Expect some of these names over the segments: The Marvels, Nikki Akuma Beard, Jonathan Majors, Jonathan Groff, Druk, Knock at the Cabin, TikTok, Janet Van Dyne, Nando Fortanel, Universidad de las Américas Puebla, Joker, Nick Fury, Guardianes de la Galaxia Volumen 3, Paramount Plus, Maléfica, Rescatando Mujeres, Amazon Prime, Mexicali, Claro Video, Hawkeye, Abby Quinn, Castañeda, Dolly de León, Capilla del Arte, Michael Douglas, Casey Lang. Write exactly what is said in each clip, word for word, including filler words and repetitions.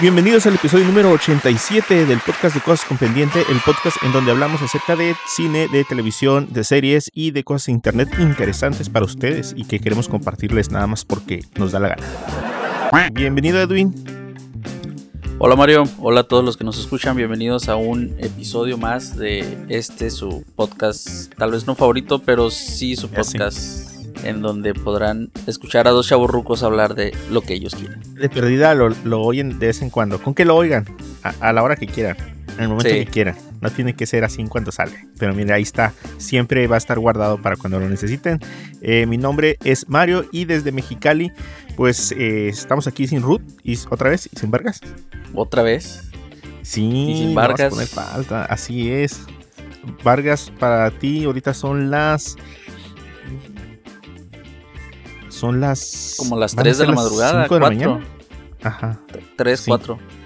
Bienvenidos al episodio número ochenta y siete del podcast de Cosas con Pendiente, el podcast en donde hablamos acerca de cine, de televisión, de series y de cosas de internet interesantes para ustedes y que queremos compartirles nada más porque nos da la gana. Bienvenido, Edwin. Hola Mario, hola a todos los que nos escuchan, bienvenidos a un episodio más de este, su podcast, tal vez no favorito, pero sí su podcast, sí, en donde podrán escuchar a dos chavorrucos hablar de lo que ellos quieran. De perdida lo, lo oyen de vez en cuando, con que lo oigan, a, a la hora que quieran, en el momento sí. que quieran, no tiene que ser así en cuanto sale, pero mire, ahí está, siempre va a estar guardado para cuando lo necesiten. Eh, mi nombre es Mario y desde Mexicali, pues eh, estamos aquí sin Ruth y otra vez y sin Vargas. ¿Otra vez? Sí, y sin Vargas. No vas a poner falta, así es. Vargas, para ti ahorita son las... Son las... Como las tres de la madrugada, cuatro. De la mañana. Ajá. tres, cuatro. Sí.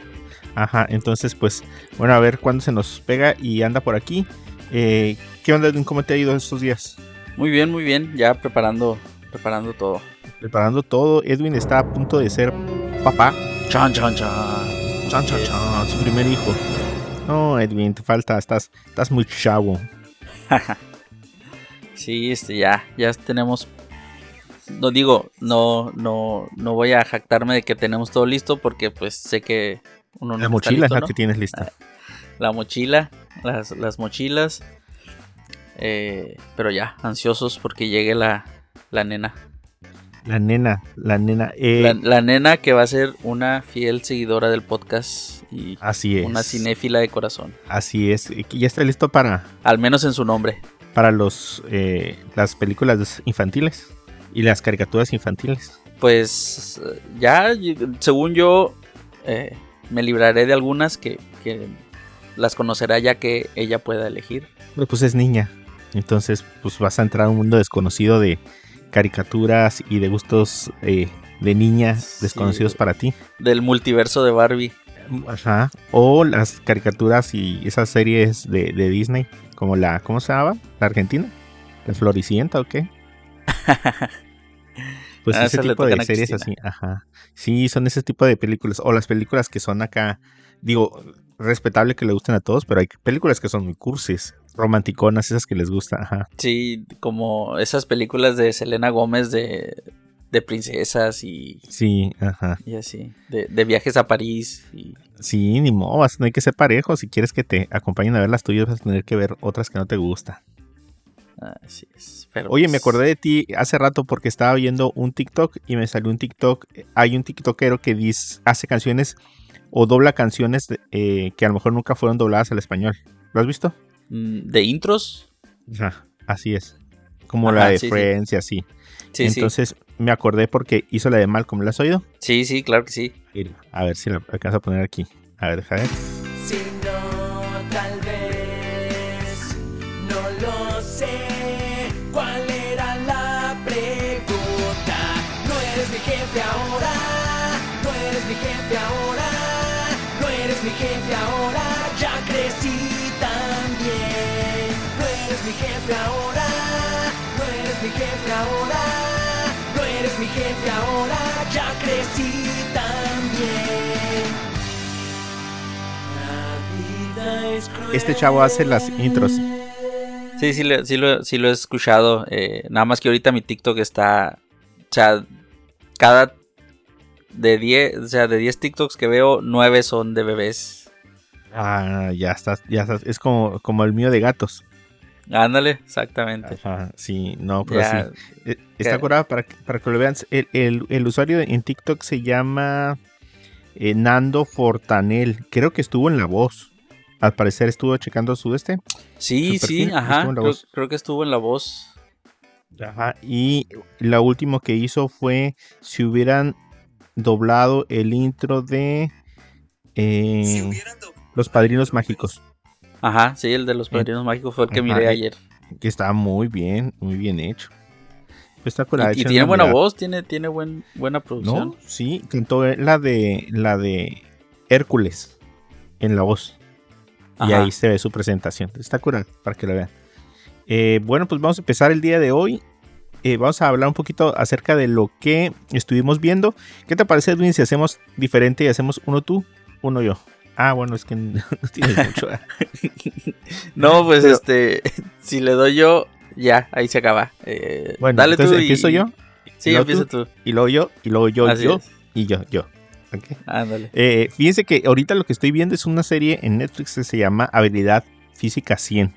Ajá, entonces pues, bueno, a ver cuándo se nos pega y anda por aquí. Eh, ¿Qué onda? ¿Cómo te ha ido estos días? Muy bien, muy bien, ya preparando, preparando todo. Preparando todo, Edwin está a punto de ser papá. Chan, chan, chan. Chan, chan, chan, su primer hijo. No, Edwin, te falta, estás, estás muy chavo. Sí, este, ya, ya tenemos. No digo, no, no, no voy a jactarme de que tenemos todo listo porque, pues, sé que uno no. La mochila está listo, es la ¿no? que tienes lista. La mochila, las, las mochilas, eh, pero ya, ansiosos porque llegue la, la nena. La nena, la nena. Eh. La, la nena que va a ser una fiel seguidora del podcast y así es, una cinéfila de corazón. Así es, ya está listo para... Al menos en su nombre. Para los eh, las películas infantiles y las caricaturas infantiles. Pues ya, según yo, eh, me libraré de algunas que, que las conocerá ya que ella pueda elegir. Pero pues es niña, entonces pues vas a entrar a un mundo desconocido de... caricaturas y de gustos eh, de niñas desconocidos sí, para ti. Del multiverso de Barbie. Ajá. O las caricaturas y esas series de, de Disney, como la, ¿cómo se llamaba? ¿La Argentina? ¿La Floricienta o qué? Pues ah, ese tipo de series así, ajá. Sí, son ese tipo de películas. O las películas que son acá, digo, respetable que le gusten a todos, pero hay películas que son muy cursis, romanticonas, esas que les gusta, ajá. Sí, como esas películas de Selena Gómez de, de princesas y... Sí, ajá. Y así, de, de viajes a París y... Sí, ni modo, vas a tener que ser parejo, si quieres que te acompañen a ver las tuyas vas a tener que ver otras que no te gustan. Así es. Pero oye, pues... me acordé de ti hace rato porque estaba viendo un TikTok y me salió un TikTok, hay un tiktokero que dice, hace canciones... O dobla canciones eh, que a lo mejor nunca fueron dobladas al español. ¿Lo has visto? ¿De intros? Ajá, así es. Como Ajá, la de sí, Friends sí. y así. Sí, entonces sí. me acordé porque hizo la de Malcolm. ¿La has oído? Sí, sí, claro que sí. A ver si la alcanzo a poner aquí. A ver, déjame ver. Si no, tal vez, no lo sé. ¿Cuál era la pregunta? No eres mi jefe ahora. No eres mi jefe ahora. Mi jefe ahora, ya crecí también. No eres mi jefe ahora, no eres mi jefe ahora, no eres mi jefe ahora, ya crecí también. La vida es cruel. Este chavo hace las intros. Sí, sí, lo, sí, lo, sí lo he escuchado. Eh, nada más que ahorita mi TikTok está, o sea, cada de diez, o sea, de diez TikToks que veo, nueve son de bebés. Ah, ya estás, ya estás. Es como, como el mío de gatos. Ándale, exactamente. Ajá, sí, no, pero ya, sí. Está curado para, para que lo vean. El, el, el usuario en TikTok se llama eh, Nando Fortanel. Creo que estuvo en La Voz. Al parecer estuvo checando su este. Sí, su perfil, sí, ajá. Creo, creo que estuvo en La Voz. Ajá, y lo último que hizo fue si hubieran doblado el intro de eh, si Los Padrinos Mágicos. Ajá, sí, el de Los Padrinos eh, Mágicos fue el que ajá, miré ayer. Que está muy bien, muy bien hecho. Está con la y, y tiene buena mirada. Voz, tiene, tiene buen, buena producción. ¿No? Sí, cantó la de la de Hércules en La Voz. Ajá. Y ahí se ve su presentación. Está curado para que lo vean. Eh, bueno, pues vamos a empezar el día de hoy. Eh, vamos a hablar un poquito acerca de lo que estuvimos viendo. ¿Qué te parece, Edwin, si hacemos diferente y hacemos uno tú, uno yo? Ah, bueno, es que no tienes mucho. No, pues Pero, este, si le doy yo, ya, ahí se acaba. Eh, bueno, dale entonces tú y... empiezo yo. Sí, empiezo tú, tú. Y luego yo, y luego yo, Así yo, es. y yo, yo. Okay. Ándale. Eh, fíjense que ahorita lo que estoy viendo es una serie en Netflix que se llama Habilidad Física cien.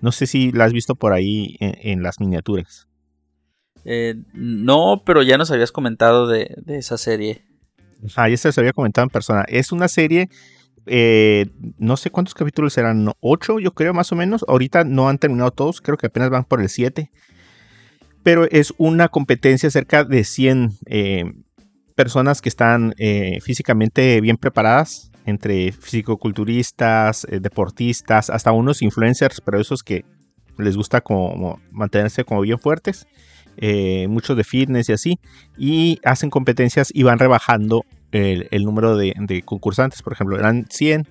No sé si la has visto por ahí en, en las miniaturas. Eh, no, pero ya nos habías comentado de, de esa serie. Ah, ya se les había comentado en persona. Es una serie, eh, no sé cuántos capítulos serán, ocho yo creo más o menos. Ahorita no han terminado todos, creo que apenas van por el siete. Pero es una competencia cerca de cien eh, personas que están eh, físicamente bien preparadas. Entre fisicoculturistas, eh, deportistas, hasta unos influencers, pero esos que les gusta como mantenerse como bien fuertes. Eh, muchos de fitness y así, y hacen competencias y van rebajando el, el número de, de concursantes. Por ejemplo, eran cien,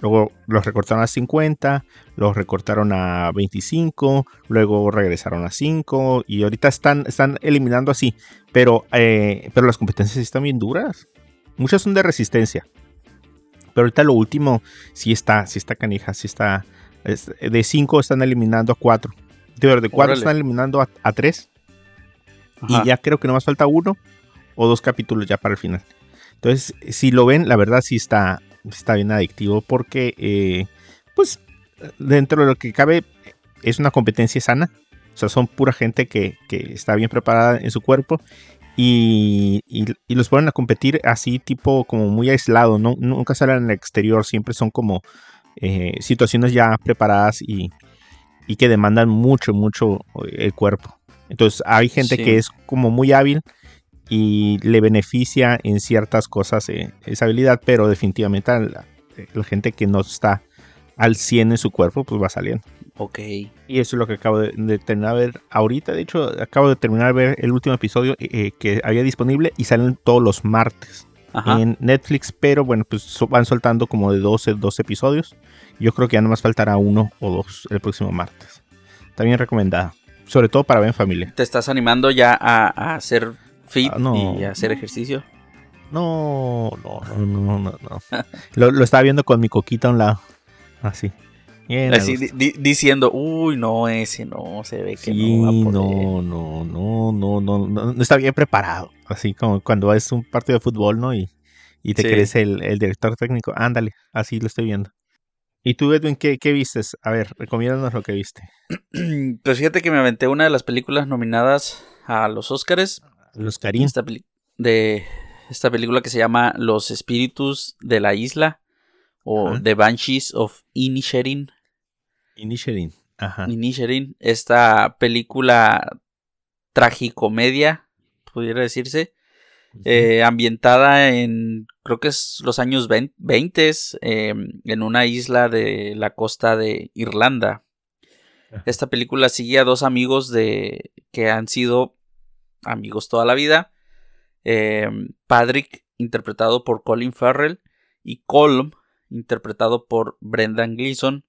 luego los recortaron a cincuenta, los recortaron a veinticinco, luego regresaron a cinco y ahorita están, están eliminando así, pero, eh, pero las competencias están bien duras, muchas son de resistencia, pero ahorita lo último sí está, sí está canija, sí está, es, de cinco están eliminando a cuatro, de cuatro están eliminando a, a tres. Ajá. Y ya creo que nomás falta uno o dos capítulos ya para el final. Entonces, si lo ven, la verdad sí está, está bien adictivo porque, eh, pues, dentro de lo que cabe, es una competencia sana. O sea, son pura gente que, que está bien preparada en su cuerpo y, y, y los ponen a competir así, tipo, como muy aislado, ¿no? Nunca salen al exterior, siempre son como eh, situaciones ya preparadas y, y que demandan mucho, mucho el cuerpo. Entonces hay gente sí. que es como muy hábil y le beneficia en ciertas cosas eh, esa habilidad, pero definitivamente la, la gente que no está al cien en su cuerpo, pues va saliendo. Ok. Y eso es lo que acabo de, de terminar de ver ahorita. De hecho, acabo de terminar de ver el último episodio eh, que había disponible y salen todos los martes. Ajá. En Netflix, pero bueno, pues van soltando como de doce, doce episodios. Yo creo que ya nomás faltará uno o dos el próximo martes. También recomendada. Sobre todo para ver en familia. ¿Te estás animando ya a, a hacer fit ah, no. y a hacer ejercicio? No, no, no, no, no. no. lo, lo estaba viendo con mi coquita a un lado. Así. Bien, Así di, diciendo, uy, no, ese no, se ve que sí, no va a poder. No, no, no, no, no, no, no está bien preparado. Así como cuando es un partido de fútbol, ¿no? Y, y te sí. crees el, el director técnico. Ándale, así lo estoy viendo. ¿Y tú, Edwin, qué, qué vistes? A ver, recomiéndanos lo que viste. Pues fíjate que me aventé una de las películas nominadas a los Óscares. Los Oscarín. Esta peli- de esta película que se llama Los Espíritus de la Isla o uh-huh. The Banshees of Inisherin. Inisherin, ajá. Inisherin, esta película tragicomedia, pudiera decirse. Eh, ambientada en, creo que es los años veinte, eh, en una isla de la costa de Irlanda. Esta película sigue a dos amigos de que han sido amigos toda la vida. Eh, Patrick, interpretado por Colin Farrell, y Colm, interpretado por Brendan Gleeson,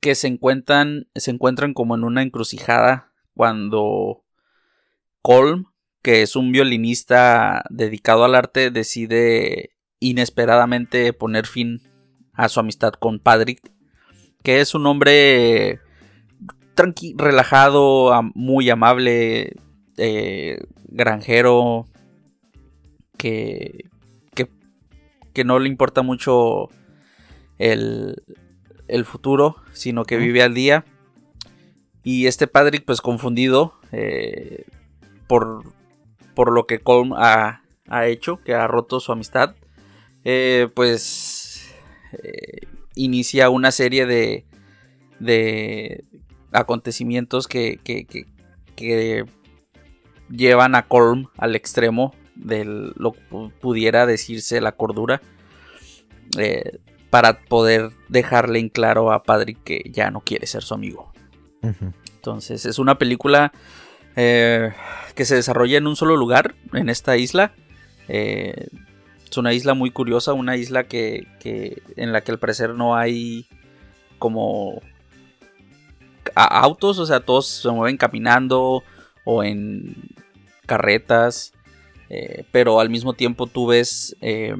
que se encuentran, se encuentran como en una encrucijada cuando Colm, que es un violinista dedicado al arte, decide inesperadamente poner fin a su amistad con Patrick, que es un hombre tranqui- relajado, am- muy amable, eh, granjero, que, que, que no le importa mucho el, el futuro, sino que vive al día. Y este Patrick, pues confundido eh, por... por lo que Colm ha, ha hecho, que ha roto su amistad, eh, pues eh, inicia una serie de, de acontecimientos que, que, que, que llevan a Colm al extremo de lo que pudiera decirse la cordura, eh, para poder dejarle en claro a Patrick que ya no quiere ser su amigo. Uh-huh. Entonces es una película... Eh, que se desarrolla en un solo lugar, en esta isla, eh, Es una isla muy curiosa, una isla que, que en la que al parecer no hay como autos, o sea, todos se mueven caminando o en carretas, eh, pero al mismo tiempo tú ves, eh,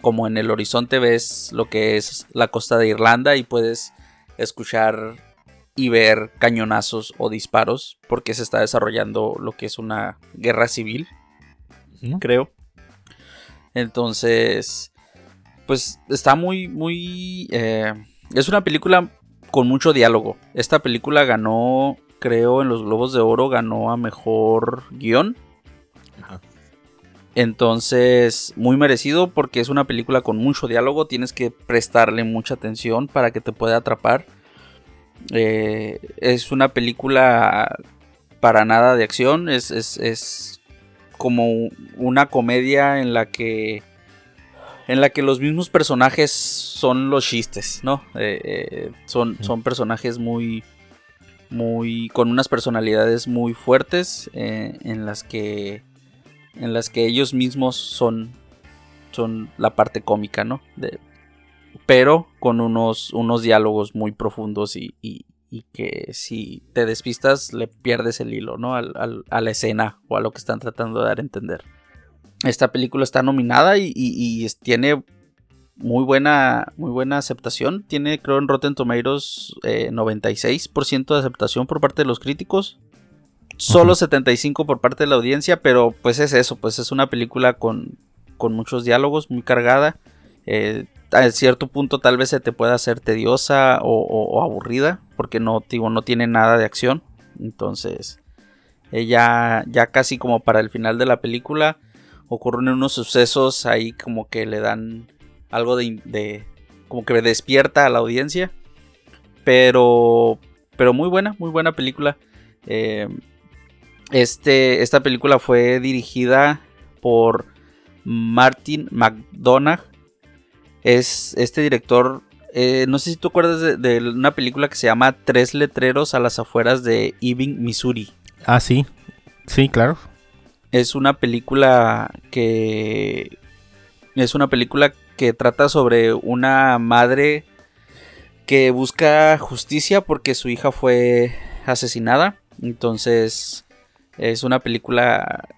como en el horizonte ves lo que es la costa de Irlanda y puedes escuchar y ver cañonazos o disparos porque se está desarrollando lo que es una guerra civil, ¿sí? Creo. Entonces, pues está muy, muy... Eh, es una película con mucho diálogo. Esta película ganó, creo, en los Globos de Oro, ganó a mejor guión. Ajá. Entonces, muy merecido porque es una película con mucho diálogo. Tienes que prestarle mucha atención para que te pueda atrapar. Eh, es una película para nada de acción. Es... es, es como una comedia en la que en la que los mismos personajes son los chistes, ¿no? Eh, eh, son, son personajes muy, muy con unas personalidades muy fuertes, eh, en las que en las que ellos mismos son son la parte cómica, ¿no? De, pero con unos unos diálogos muy profundos y, y y que si te despistas le pierdes el hilo, ¿no? Al, al, a la escena o a lo que están tratando de dar a entender. Esta película está nominada y, y, y tiene muy buena, muy buena aceptación. Tiene, creo, en Rotten Tomatoes eh, noventa y seis por ciento de aceptación por parte de los críticos. Solo uh-huh. setenta y cinco por ciento por parte de la audiencia, pero pues es eso, pues es una película con, con muchos diálogos, muy cargada. Eh, a cierto punto tal vez se te pueda hacer tediosa o, o, o aburrida porque no, digo, no tiene nada de acción. Entonces eh, ya, ya casi como para el final de la película ocurren unos sucesos ahí como que le dan algo de, de como que despierta a la audiencia, pero pero muy buena, muy buena película. eh, este, esta película fue dirigida por Martin McDonagh. Es este director, eh, no sé si tú acuerdas de, de una película que se llama Tres letreros a las afueras de Ebbing, Missouri. Ah, sí, sí, claro. Es una película que es una película que trata sobre una madre que busca justicia porque su hija fue asesinada. Entonces es una película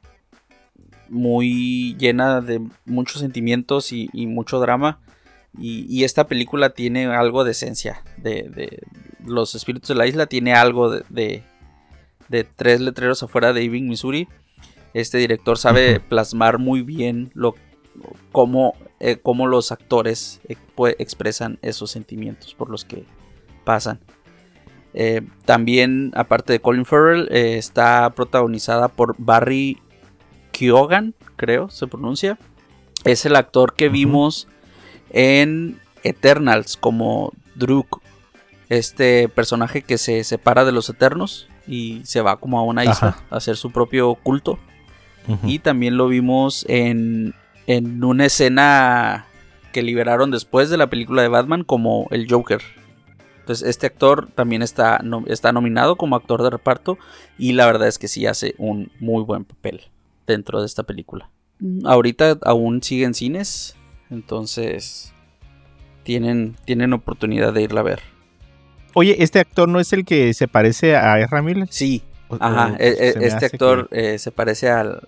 muy llena de muchos sentimientos y, y mucho drama. Y, y esta película tiene algo de esencia de, de Los Espíritus de la Isla, tiene algo de, de, de Tres letreros afuera de Ebbing, Missouri. Este director sabe plasmar muy bien lo, cómo, eh, cómo los actores eh, pues, expresan esos sentimientos por los que pasan. Eh, también, aparte de Colin Farrell, eh, está protagonizada por Barry Keoghan, creo se pronuncia. Es el actor que vimos... Uh-huh. En Eternals como Druk, este personaje que se separa de los Eternos y se va como a una isla, ajá, a hacer su propio culto. Uh-huh. Y también lo vimos en, en una escena que liberaron después de la película de Batman como el Joker. Entonces este actor también está, no, está nominado como actor de reparto y la verdad es que sí hace un muy buen papel dentro de esta película. Ahorita aún sigue en cines. Entonces tienen, tienen oportunidad de irla a ver. Oye, ¿este actor no es el que se parece a Ezra Miller? Sí, o, ajá, o, e, este actor que... eh, se parece al...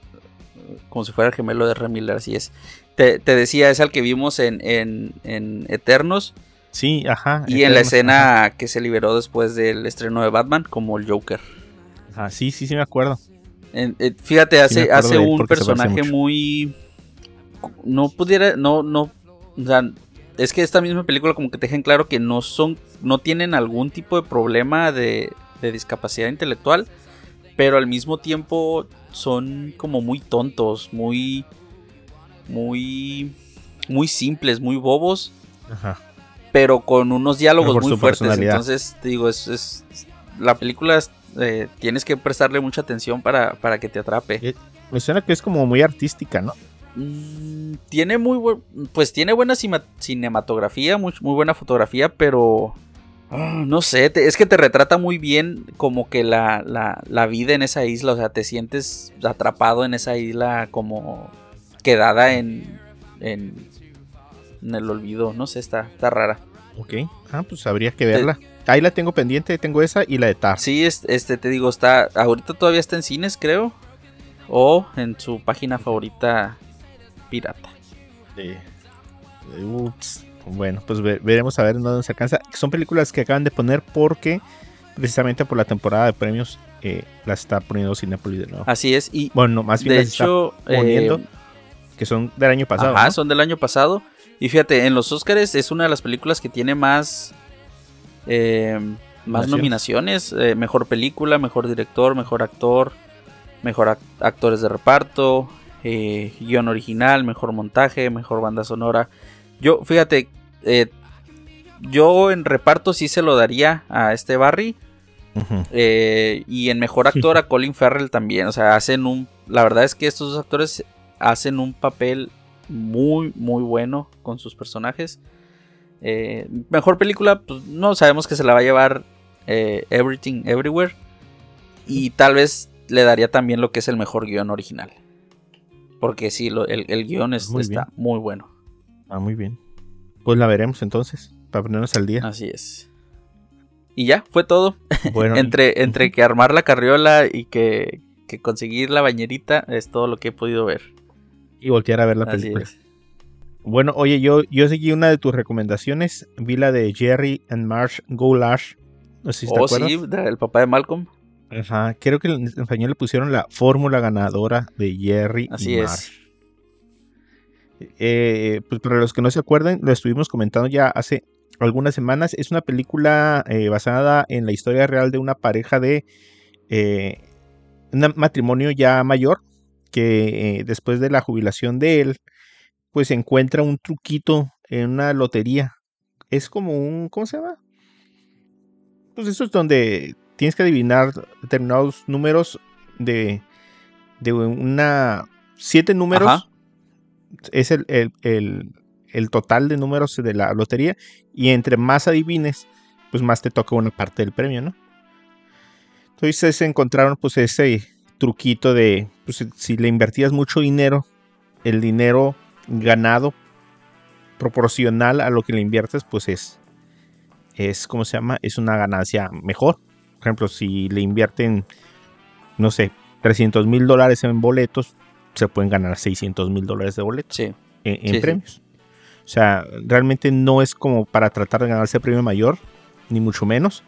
como si fuera el gemelo de Ezra Miller, así es. Te, te decía, es al que vimos en, en, en Eternos. Sí, ajá. Y Eternos, en la escena, ajá, que se liberó después del estreno de Batman como el Joker. Ah, sí, sí, sí me acuerdo. En, en, fíjate, hace, sí hace un personaje muy... No pudiera, no, no, o sea, es que esta misma película como que te dejan claro que no son, no tienen algún tipo de problema de, de discapacidad intelectual, pero al mismo tiempo son como muy tontos, muy, muy, muy simples, muy bobos, ajá, pero con unos diálogos muy fuertes. Entonces, te digo, es, es la película, eh, tienes que prestarle mucha atención para, para que te atrape. Me suena que es como muy artística, ¿no? Tiene muy buen, pues tiene buena cima, cinematografía, muy, muy buena fotografía, pero oh, no sé, te, es que te retrata muy bien como que la, la, la vida en esa isla, o sea, te sientes atrapado en esa isla como quedada en, en, en el olvido. No sé, está, está rara. Ok, ah, pues habría que verla. Te, Ahí la tengo pendiente, tengo esa y la de Tar. Sí, este, te digo, está ahorita todavía está en cines, creo. O en su página favorita pirata. De, de, ups. Bueno, pues ve, veremos a ver en dónde nos alcanza. Son películas que acaban de poner porque precisamente por la temporada de premios eh, las está poniendo Cinépolis de nuevo. Así es. Y bueno, más bien de las hecho, está poniendo eh, que son del año pasado. Ajá, ¿no? Son del año pasado. Y fíjate, en los Óscares es una de las películas que tiene más eh, más nominaciones. Eh, mejor película, mejor director, mejor actor, mejor act- actores de reparto, eh, guión original, mejor montaje, mejor banda sonora. Yo, fíjate, eh, yo en reparto sí se lo daría a este Barry. Uh-huh. Eh, y en mejor actor a Colin Farrell también. O sea, hacen un... La verdad es que estos dos actores hacen un papel muy, muy bueno con sus personajes. Eh, mejor película, pues no sabemos que se la va a llevar eh, Everything Everywhere. Y tal vez le daría también lo que es el mejor guión original. Porque sí, lo, el, el guión es, muy está bien. Muy bueno. Ah, muy bien. Pues la veremos entonces, para ponernos al día. Así es. Y ya, fue todo. Bueno, entre, entre que armar la carriola y que, que conseguir la bañerita, es todo lo que he podido ver. Y voltear a ver la Así película. Es. Bueno, oye, yo, yo seguí una de tus recomendaciones. Vi la de Jerry y Marsh, Go Lash. No sé si oh, te acuerdas. Sí, el papá de Malcolm. Ajá, creo que en español le pusieron la fórmula ganadora de Jerry Así y Marsh. Así es. Eh, pues para los que no se acuerdan, lo estuvimos comentando ya hace algunas semanas. Es una película eh, basada en la historia real de una pareja de eh, un matrimonio ya mayor que eh, después de la jubilación de él, pues encuentra un truquito en una lotería. Es como un, ¿cómo se llama? Pues eso es donde tienes que adivinar determinados números de, de una siete números. Ajá. Es el, el, el, el total de números de la lotería. Y entre más adivines, pues más te toca una parte del premio, ¿no? Entonces se encontraron pues ese truquito de pues, si le invertías mucho dinero, el dinero ganado proporcional a lo que le inviertes, pues es, es ¿cómo se llama? Es una ganancia mejor. Por ejemplo, si le invierten, no sé, trescientos mil dólares en boletos, se pueden ganar seiscientos mil dólares de boletos sí. en, en sí, premios. Sí. O sea, realmente no es como para tratar de ganarse premio mayor, ni mucho menos,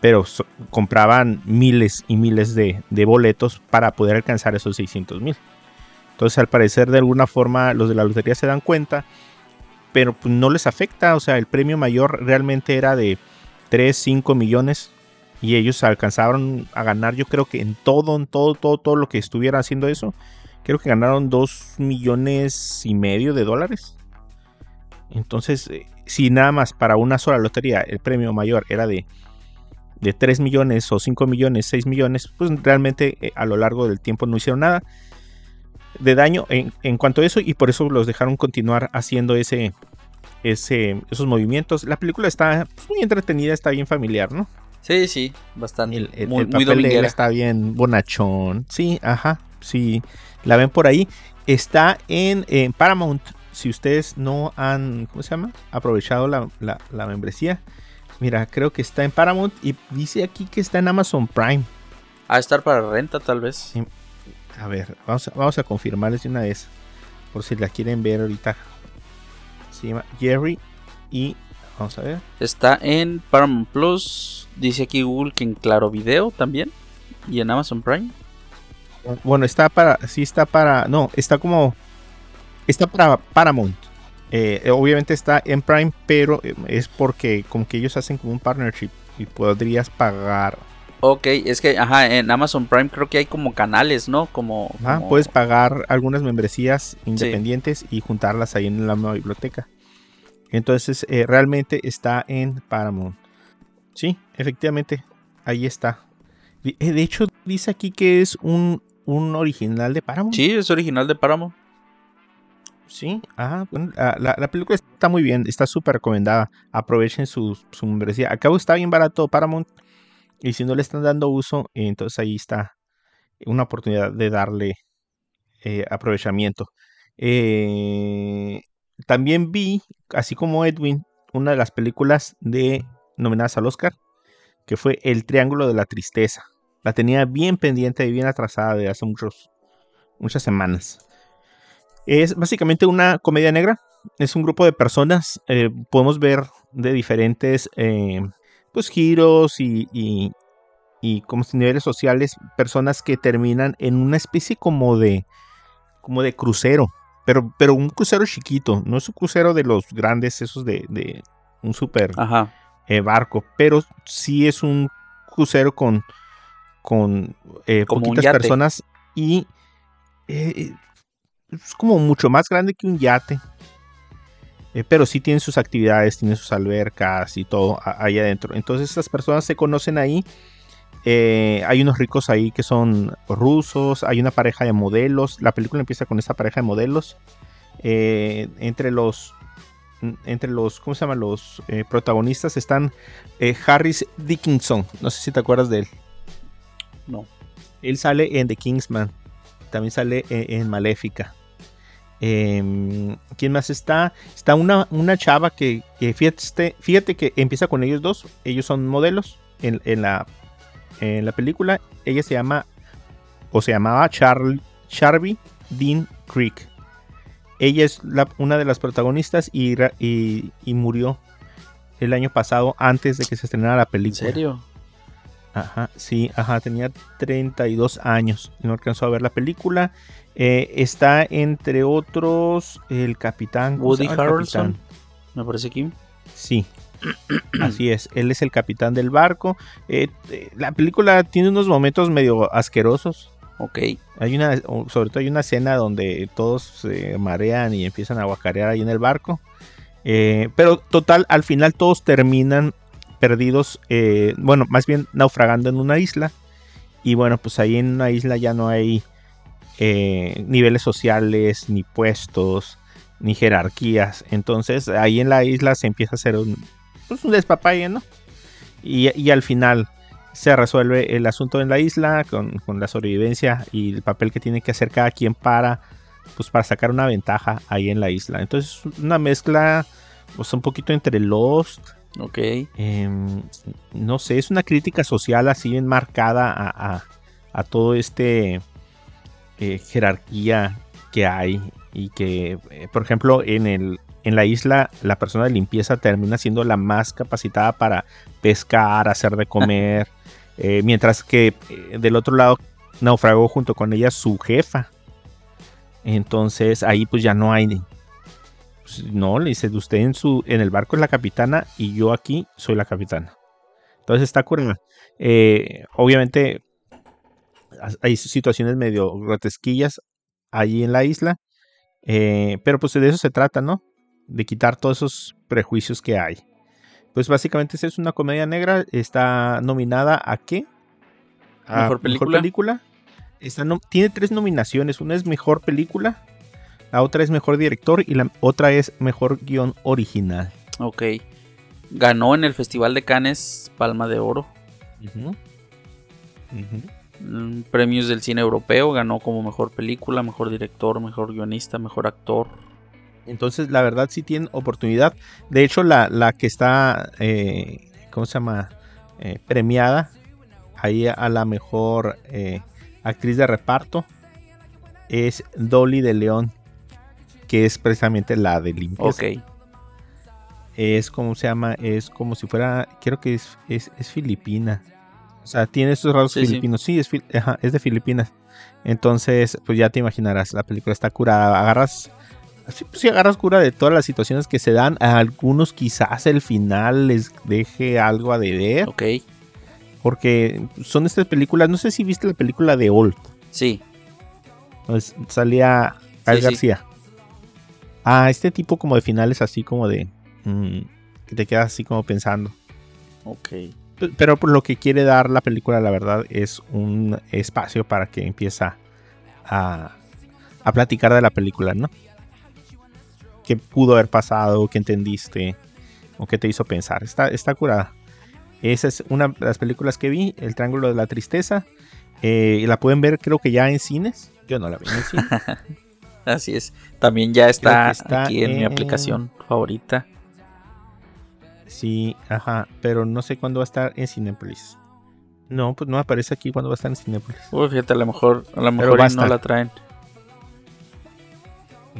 pero so- compraban miles y miles de, de boletos para poder alcanzar esos seiscientos mil. Entonces, al parecer, de alguna forma, los de la lotería se dan cuenta, pero pues, no les afecta. O sea, el premio mayor realmente era de tres, cinco millones y ellos alcanzaron a ganar, yo creo que en todo, en todo, todo, todo lo que estuviera haciendo eso, creo que ganaron dos millones y medio de dólares. Entonces, eh, si nada más para una sola lotería el premio mayor era de, de tres millones o cinco millones, seis millones, pues realmente eh, a lo largo del tiempo no hicieron nada de daño en, en cuanto a eso. Y por eso los dejaron continuar haciendo ese, ese, esos movimientos. La película está pues, muy entretenida, está bien familiar, ¿no? Sí, sí, bastante. El, el, muy, el papel muy dominguera. De él está bien bonachón. Sí, ajá, sí. La ven por ahí. Está en, en Paramount. Si ustedes no han, ¿cómo se llama? Aprovechado la, la, la membresía. Mira, creo que está en Paramount. Y dice aquí que está en Amazon Prime. Ha de estar para renta, tal vez. Sí. A ver, vamos a, vamos a confirmarles de una vez. Por si la quieren ver ahorita. Se llama Jerry y... Vamos a ver. Está en Paramount Plus. Dice aquí Google que en Claro Video también. Y en Amazon Prime. Bueno, está para, sí está para, no, está como, está para Paramount, eh, obviamente está en Prime, pero es porque como que ellos hacen como un partnership y podrías pagar. Ok, es que, ajá, en Amazon Prime creo que hay como canales, ¿no? Como, ajá, como... puedes pagar algunas membresías independientes sí. y juntarlas ahí en la misma biblioteca. Entonces, eh, realmente está en Paramount. Sí, efectivamente, ahí está. De, de hecho, dice aquí que es un... un original de Paramount. Sí, es original de Paramount. Sí, ah, bueno, la, la película está muy bien, está súper recomendada. Aprovechen su, su membresía. Al cabo está bien barato Paramount. Y si no le están dando uso, entonces ahí está una oportunidad de darle eh, aprovechamiento. Eh, también vi, así como Edwin, una de las películas de nominadas al Oscar, que fue El Triángulo de la Tristeza. La tenía bien pendiente y bien atrasada de hace muchos, muchas semanas. Es básicamente una comedia negra. Es un grupo de personas, eh, podemos ver de diferentes eh, pues, giros y, y, y como niveles sociales, personas que terminan en una especie como de, como de crucero, pero, pero un crucero chiquito, no es un crucero de los grandes, esos de, de un super eh, barco, pero sí es un crucero con, con eh, poquitas personas y eh, es como mucho más grande que un yate. Eh, pero sí tienen sus actividades, tienen sus albercas y todo a- ahí adentro. Entonces estas personas se conocen ahí. Eh, hay unos ricos ahí que son rusos. Hay una pareja de modelos. La película empieza con esa pareja de modelos. Eh, entre los, entre los, ¿cómo se llama? Los eh, protagonistas están eh, Harris Dickinson. No sé si te acuerdas de él. No. Él sale en The Kingsman. También sale eh, en Maléfica. Eh, ¿Quién más está? Está una, una chava que, que fíjate, fíjate que empieza con ellos dos. Ellos son modelos en, en, la, en la película. Ella se llama o se llamaba Charlie, Charby Dean Creek. Ella es la, una de las protagonistas y, y, y murió el año pasado antes de que se estrenara la película. ¿En serio? Ajá, sí, ajá, tenía treinta y dos años y no alcanzó a ver la película. Eh, está entre otros el capitán Woody Harrelson, me parece aquí. Sí, así es, él es el capitán del barco. Eh, eh, la película tiene unos momentos medio asquerosos. Ok. Hay una, sobre todo hay una escena donde todos se marean y empiezan a guacarear ahí en el barco. Eh, pero total, al final todos terminan perdidos, eh, bueno, más bien naufragando en una isla. Y bueno, pues ahí en una isla ya no hay eh, niveles sociales, ni puestos, ni jerarquías. Entonces ahí en la isla se empieza a hacer un, pues un despapalle, ¿no? Y, y al final se resuelve el asunto en la isla con, con la sobrevivencia y el papel que tiene que hacer cada quien para, pues para sacar una ventaja ahí en la isla. Entonces una mezcla, pues un poquito entre Lost... Ok. Eh, no sé, es una crítica social así enmarcada a, a, a todo este eh, jerarquía que hay y que, eh, por ejemplo, en, el, en la isla la persona de limpieza termina siendo la más capacitada para pescar, hacer de comer, eh, mientras que eh, del otro lado naufragó junto con ella su jefa. Entonces ahí pues ya no hay... Ni, no, le dice, usted en su en el barco es la capitana y yo aquí soy la capitana. Entonces está curada. Eh, obviamente hay situaciones medio grotesquillas allí en la isla, eh, pero pues de eso se trata, ¿no? De quitar todos esos prejuicios que hay. Pues básicamente es una comedia negra. Está nominada a ¿qué? A mejor película. Mejor película. Está no, tiene tres nominaciones. Una es mejor película. La otra es mejor director y la otra es mejor guión original. Ok. Ganó en el Festival de Cannes Palma de Oro. Uh-huh. Uh-huh. Premios del cine europeo. Ganó como mejor película, mejor director, mejor guionista, mejor actor. Entonces, la verdad, sí tienen oportunidad. De hecho, la, la que está, eh, ¿cómo se llama? Eh, premiada ahí a la mejor eh, actriz de reparto es Dolly de León, que es precisamente la de limpieza. Ok. Es como se llama, es como si fuera, creo que es, es, es filipina. O sea, tiene estos rasgos sí, filipinos. Sí, sí es, fil- ajá, es de Filipinas. Entonces, pues ya te imaginarás, la película está curada. Agarras, sí, pues sí agarras cura de todas las situaciones que se dan. A algunos quizás el final les deje algo a deber. Ok. Porque son estas películas, no sé si viste la película de Old. Sí. Entonces, salía Al sí, García. Sí. Ah, este tipo como de finales así como de... Mmm, que te quedas así como pensando. Ok. Pero, pero por lo que quiere dar la película, la verdad, es un espacio para que empieza a, a platicar de la película, ¿no? ¿Qué pudo haber pasado? ¿Qué entendiste? ¿O qué te hizo pensar? Está, está curada. Esa es una de las películas que vi, El Triángulo de la Tristeza. Eh, la pueden ver creo que ya en cines. Yo no la vi en cines. así es. También ya está, está aquí en, en mi aplicación favorita. Sí, ajá, pero no sé cuándo va a estar en Cinépolis. No, pues no aparece aquí cuándo va a estar en Cinépolis. Uy, fíjate, a lo mejor, a lo mejor no la traen.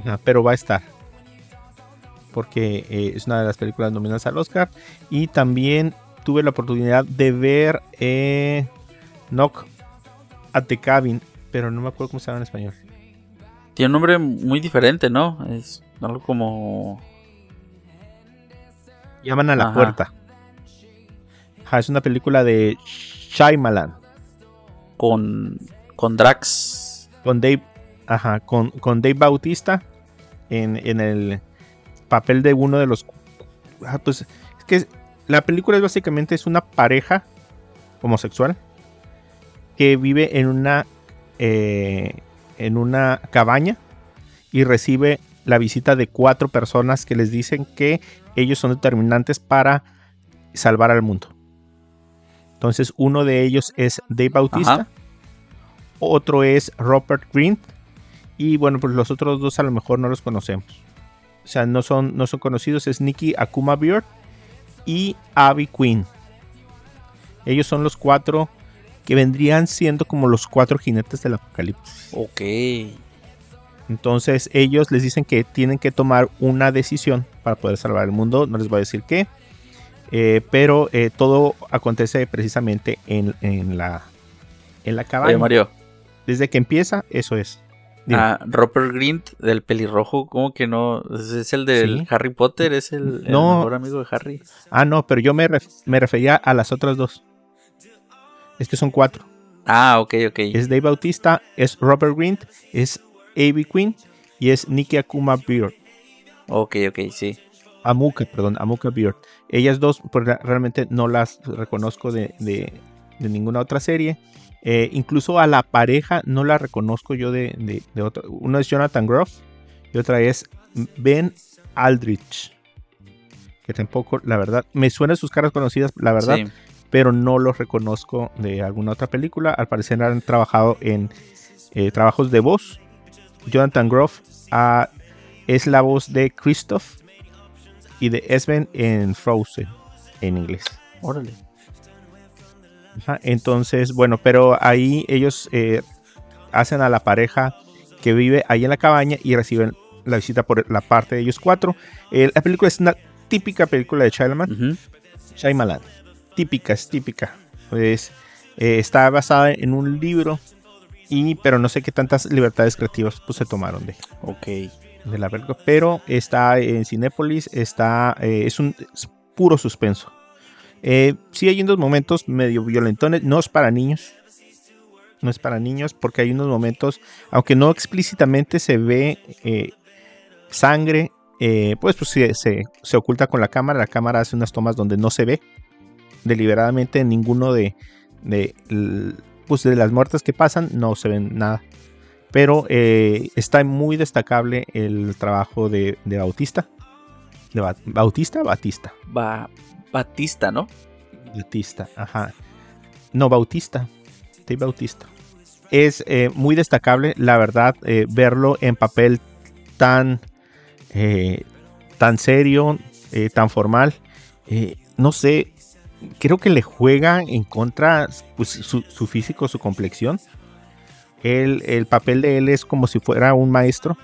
Ajá, pero va a estar. Porque eh, es una de las películas nominadas al Oscar. Y también tuve la oportunidad de ver eh, Knock at the Cabin, pero no me acuerdo cómo se llama en español. Tiene un nombre muy diferente, ¿no? Es algo como... Llaman a la Ajá. puerta. Ajá, es una película de Shyamalan. Con, con Drax. Con Dave, ajá, con, con Dave Bautista en, en el papel de uno de los... Ah, pues es que la película es básicamente es una pareja homosexual que vive en una eh, en una cabaña y recibe la visita de cuatro personas que les dicen que ellos son determinantes para salvar al mundo. Entonces uno de ellos es Dave Bautista, Ajá. otro es Robert Grint y bueno, pues los otros dos a lo mejor no los conocemos. O sea, no son, no son conocidos, es Nikki Akuma Beard y Abby Quinn. Ellos son los cuatro que vendrían siendo como los cuatro jinetes del apocalipsis. Ok. Entonces ellos les dicen que tienen que tomar una decisión para poder salvar el mundo. No les voy a decir qué. Eh, pero eh, todo acontece precisamente en, en la en la cabaña. Oye, Mario. Desde que empieza, eso es. Dime. Ah, Robert Grint, del pelirrojo, ¿cómo que no? ¿Es el del ¿Sí? Harry Potter? ¿Es el, el no. mejor amigo de Harry? Ah, no, pero yo me, ref- me refería a las otras dos. Es que son cuatro. Ah, ok, ok. Es Dave Bautista, es Robert Grint, es Abby Quinn y es Nikki Akuma Beard. Ok, ok, sí. Amuka, perdón, Amuka Beard. Ellas dos, pues realmente no las reconozco de, de, de ninguna otra serie. Eh, incluso a la pareja no la reconozco yo de, de, de otra. Uno es Jonathan Groff y otra es Ben Aldrich. Que tampoco, la verdad, me suenan sus caras conocidas, la verdad, sí. Pero no los reconozco de alguna otra película. Al parecer han trabajado en eh, trabajos de voz. Jonathan Groff ah, es la voz de Kristoff y de Esben en Frozen en inglés. Órale. Ajá, entonces, bueno, pero ahí ellos eh, hacen a la pareja que vive ahí en la cabaña y reciben la visita por la parte de ellos cuatro. Eh, la película es una típica película de Shyamalan. Uh-huh. Shyamalan. Típica, es típica. Pues, eh, está basada en un libro. Y, pero no sé qué tantas libertades creativas pues, se tomaron de, okay. de la película. Pero está en Cinépolis, está, eh, es un es puro suspenso. Eh, sí hay unos momentos medio violentones, no es para niños. No es para niños porque hay unos momentos, aunque no explícitamente se ve eh, sangre, eh, pues, pues se, se, se oculta con la cámara. La cámara hace unas tomas donde no se ve deliberadamente ninguno de... de l- Pues de las muertes que pasan no se ven nada, pero eh, está muy destacable el trabajo de, de Bautista, de ba- Bautista, Batista, ba- Batista, ¿no? Batista, ajá, no Bautista, de Bautista. Es eh, muy destacable, la verdad, eh, verlo en papel tan, eh, tan serio, eh, tan formal, eh, no sé. Creo que le juega en contra pues, su, su físico, su complexión. Él, el papel de él es como si fuera un maestro,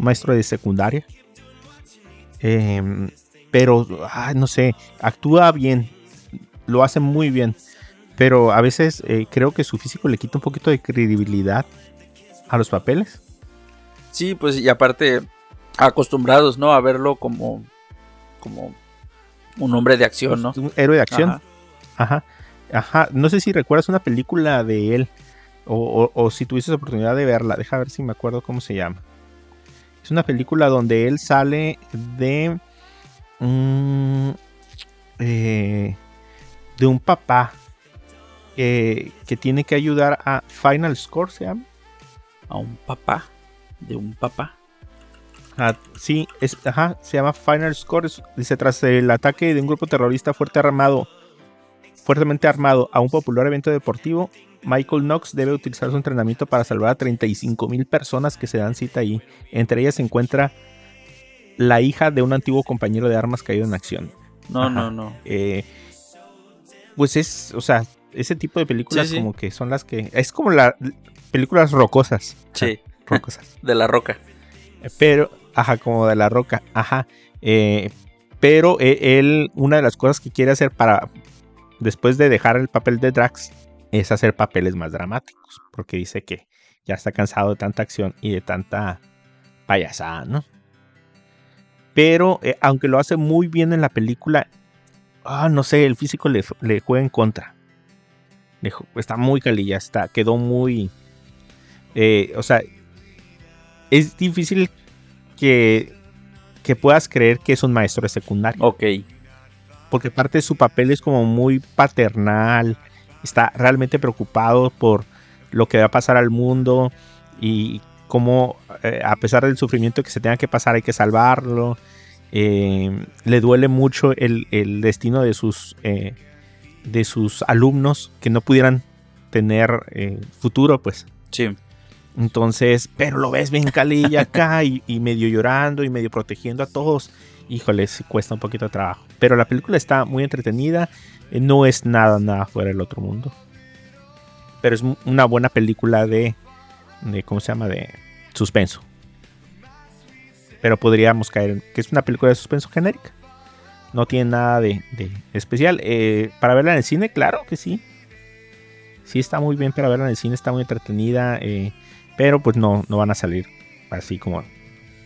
un maestro de secundaria. Eh, pero, ah, no sé, actúa bien, lo hace muy bien. Pero a veces eh, creo que su físico le quita un poquito de credibilidad a los papeles. Sí, pues y aparte acostumbrados, ¿no? A verlo como... como... un hombre de acción, ¿no? Un héroe de acción. Ajá. Ajá. Ajá. No sé si recuerdas una película de él. O, o, o si tuviste la oportunidad de verla. Deja ver si me acuerdo cómo se llama. Es una película donde él sale de... Um, eh, de un papá. Eh, que tiene que ayudar a... Final Score se llama. A un papá. De un papá. Ah, sí, es, ajá, se llama Final Score. Dice, tras el ataque de un grupo terrorista fuerte armado, fuertemente armado a un popular evento deportivo, Michael Knox debe utilizar su entrenamiento para salvar a treinta y cinco mil personas que se dan cita ahí. Entre ellas se encuentra la hija de un antiguo compañero de armas caído en acción. No, Ajá. no, no. Eh, pues es, o sea, ese tipo de películas sí, como sí. que son las que... Es como las películas rocosas. Sí. Ah, rocosas. De la roca. Pero, ajá, como de la roca. Ajá. Eh, pero él, una de las cosas que quiere hacer para... Después de dejar el papel de Drax, es hacer papeles más dramáticos. Porque dice que ya está cansado de tanta acción y de tanta payasada, ¿no? Pero, eh, aunque lo hace muy bien en la película, ah, oh, no sé, el físico le, le juega en contra. Le, está muy calilla, está, quedó muy... Eh, o sea, es difícil que, que puedas creer que es un maestro de secundaria. Ok. Porque parte de su papel es como muy paternal, está realmente preocupado por lo que va a pasar al mundo y... Como eh, a pesar del sufrimiento que se tenga que pasar hay que salvarlo. Eh, le duele mucho el, el destino de sus, eh, de sus alumnos que no pudieran tener eh, futuro, pues. Sí. Entonces, pero lo ves bien calilla acá y, y medio llorando y medio protegiendo a todos. Híjole, cuesta un poquito de trabajo. Pero la película está muy entretenida. Eh, no es nada, nada fuera del otro mundo. Pero es una buena película de... de ¿Cómo se llama? De suspenso. Pero podríamos caer en que es una película de suspenso genérica. No tiene nada de, de especial. Eh, para verla en el cine, claro que sí. Sí está muy bien para verla en el cine. Está muy entretenida. Eh, pero pues no, no van a salir así como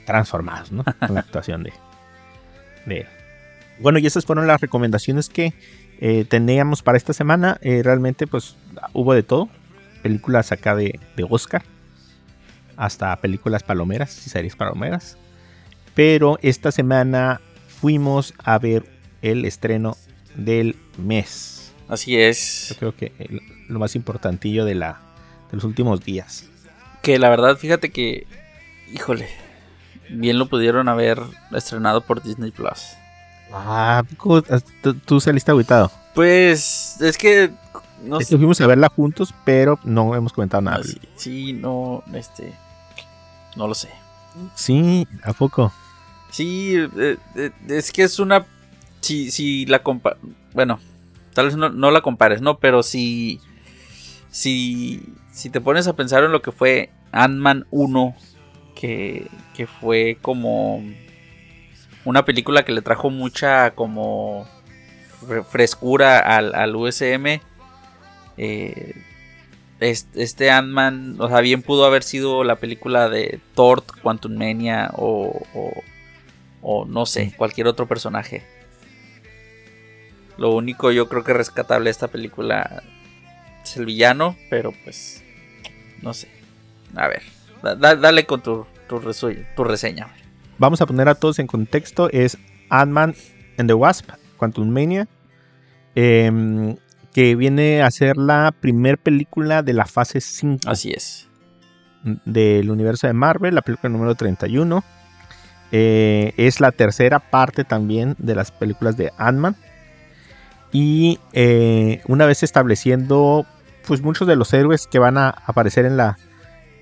transformados, ¿no? Con la actuación de, de... Bueno, y esas fueron las recomendaciones que eh, teníamos para esta semana. Eh, realmente pues hubo de todo. Películas acá de, de Oscar. Hasta películas palomeras y series palomeras. Pero esta semana fuimos a ver el estreno del mes. Así es. Yo creo que el, lo más importantillo de, la, de los últimos días. Que la verdad, fíjate que, híjole, bien lo pudieron haber estrenado por Disney Plus. Ah, ¿tú, tú saliste agüitado? Pues es que... Nos... Este, fuimos a verla juntos, pero no hemos comentado nada. Sí, sí, no, este, no lo sé. Sí, ¿a poco? Sí, eh, eh, es que es una, si, si la compa, bueno, tal vez no, no la compares, no, pero si, si, si te pones a pensar en lo que fue Ant-Man uno, que, que fue como una película que le trajo mucha como frescura al, al U S M. Eh, este Ant-Man, o sea, bien pudo haber sido la película de Thor, Quantumania o, o, o no sé, cualquier otro personaje. Lo único yo creo que rescatable de esta película es el villano, pero pues no sé. A ver, da, dale con tu, tu, resu- tu reseña. Vamos a poner a todos en contexto. Es Ant-Man and the Wasp, Quantumania. Eh... Que viene a ser la primera película de la fase cinco. Así es. Del universo de Marvel, la película número treinta y uno. Eh, es la tercera parte también de las películas de Ant-Man. Y eh, una vez estableciendo pues muchos de los héroes que van a aparecer en, la,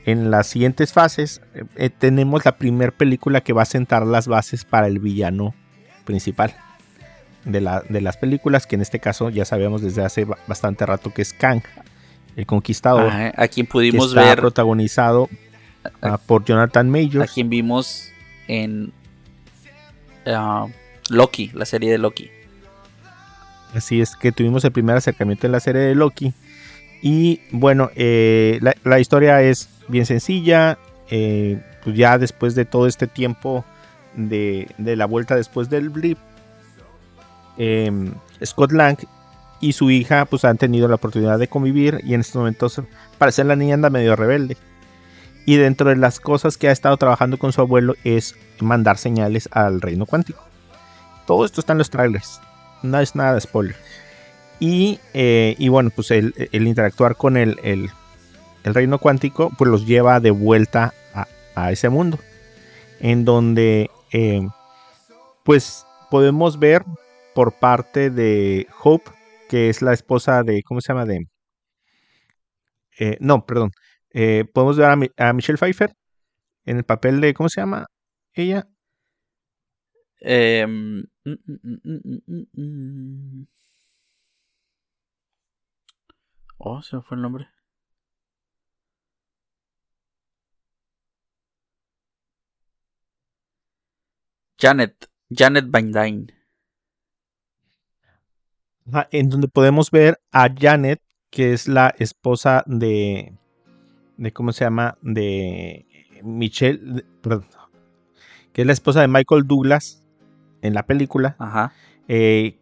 en las siguientes fases, eh, tenemos la primera película que va a sentar las bases para el villano principal. De, la, de las películas, que en este caso ya sabíamos desde hace bastante rato que es Kang, el Conquistador. Ajá, a quien pudimos que está ver protagonizado a, a, por Jonathan Majors, a quien vimos en uh, Loki, la serie de Loki. Así es, que tuvimos el primer acercamiento en la serie de Loki. Y bueno, eh, la, la historia es bien sencilla. Eh, pues ya después de todo este tiempo de, de la vuelta después del blip, Eh, Scott Lang y su hija pues han tenido la oportunidad de convivir, y en estos momentos parece que la niña anda medio rebelde, y dentro de las cosas que ha estado trabajando con su abuelo es mandar señales al reino cuántico. Todo esto está en los trailers, no es nada de spoiler. Y, eh, y bueno, pues el, el interactuar con el, el, el reino cuántico pues los lleva de vuelta a, a ese mundo en donde eh, pues podemos ver por parte de Hope, que es la esposa de, ¿cómo se llama? De Eh, no, perdón. Eh, podemos ver a, Mi- a Michelle Pfeiffer en el papel de, ¿cómo se llama ella? Eh, mm, mm, mm, mm, mm. Oh, se me fue el nombre. Janet, Janet Van Dyne. Ajá, en donde podemos ver a Janet, que es la esposa de, de ¿cómo se llama? De Michelle, de, perdón, que es la esposa de Michael Douglas en la película. Ajá. Eh,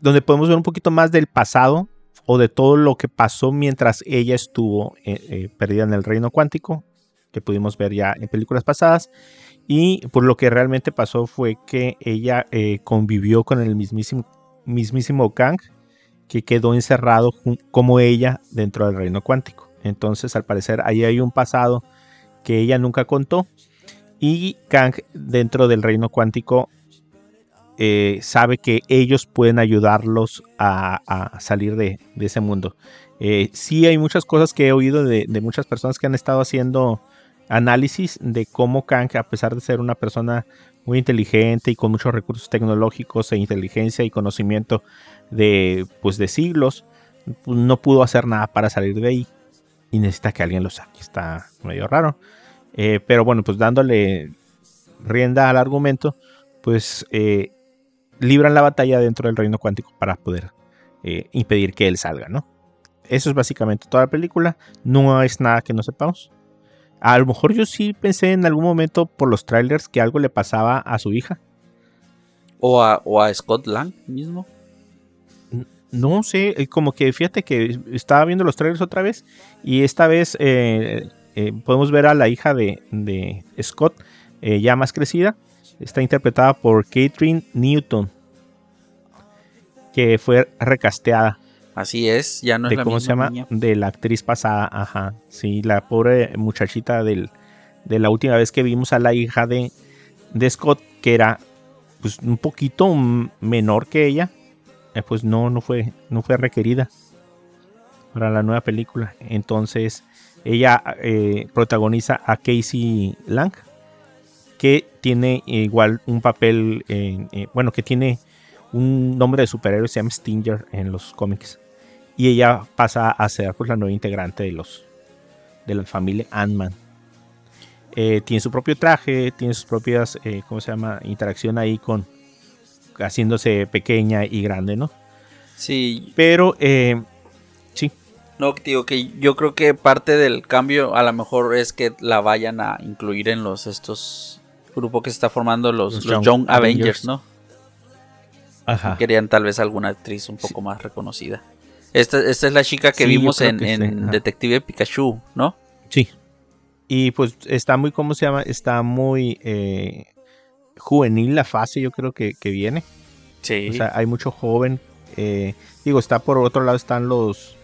donde podemos ver un poquito más del pasado o de todo lo que pasó mientras ella estuvo eh, eh, perdida en el reino cuántico, que pudimos ver ya en películas pasadas. Y por lo que realmente pasó fue que ella eh, convivió con el mismísimo, mismísimo Kang, que quedó encerrado jun- como ella dentro del reino cuántico. Entonces, al parecer, ahí hay un pasado que ella nunca contó. Y Kang, dentro del reino cuántico, eh, sabe que ellos pueden ayudarlos a, a salir de, de ese mundo. Eh, sí hay muchas cosas que he oído de, de muchas personas que han estado haciendo análisis de cómo Kang, a pesar de ser una persona muy inteligente y con muchos recursos tecnológicos e inteligencia y conocimiento de, pues, de siglos, no pudo hacer nada para salir de ahí y necesita que alguien lo saque. Está medio raro, eh, pero bueno, pues dándole rienda al argumento, pues eh, libran la batalla dentro del reino cuántico para poder eh, impedir que él salga, ¿no? Eso es básicamente toda la película. No es nada que no sepamos. A lo mejor yo sí pensé en algún momento por los trailers que algo le pasaba a su hija. O a, o a Scott Lang mismo. No sé, como que fíjate que estaba viendo los trailers otra vez. Y esta vez eh, eh, podemos ver a la hija de, de Scott, eh, ya más crecida. Está interpretada por Katherine Newton, que fue recasteada. Así es, ya no es de, la ¿cómo misma se llama? Niña. De la actriz pasada, ajá. Sí, la pobre muchachita del, de la última vez que vimos a la hija de, de Scott, que era pues un poquito menor que ella, eh, pues no, no fue, no fue requerida para la nueva película. Entonces, ella eh, protagoniza a Casey Lang, que tiene igual un papel, eh, eh, bueno, que tiene un nombre de superhéroe, se llama Stinger en los cómics. Y ella pasa a ser, pues, la nueva integrante de los de la familia Ant-Man. Eh, tiene su propio traje, tiene sus propias, eh, ¿cómo se llama? Interacción ahí con, haciéndose pequeña y grande, ¿no? Sí. Pero, eh, sí. No, digo que yo creo que parte del cambio a lo mejor es que la vayan a incluir en los estos grupos que se está formando, los, los, los Young, Young Avengers, Avengers, ¿no? Ajá. Querían tal vez alguna actriz un poco sí. más reconocida. Esta, esta es la chica que sí, vimos en, que en sí. Detective Pikachu, ¿no? Sí. Y pues está muy, ¿cómo se llama? Está muy eh, juvenil la fase, yo creo que, que viene. Sí. O sea, hay mucho joven. Eh, digo, está por otro lado, están los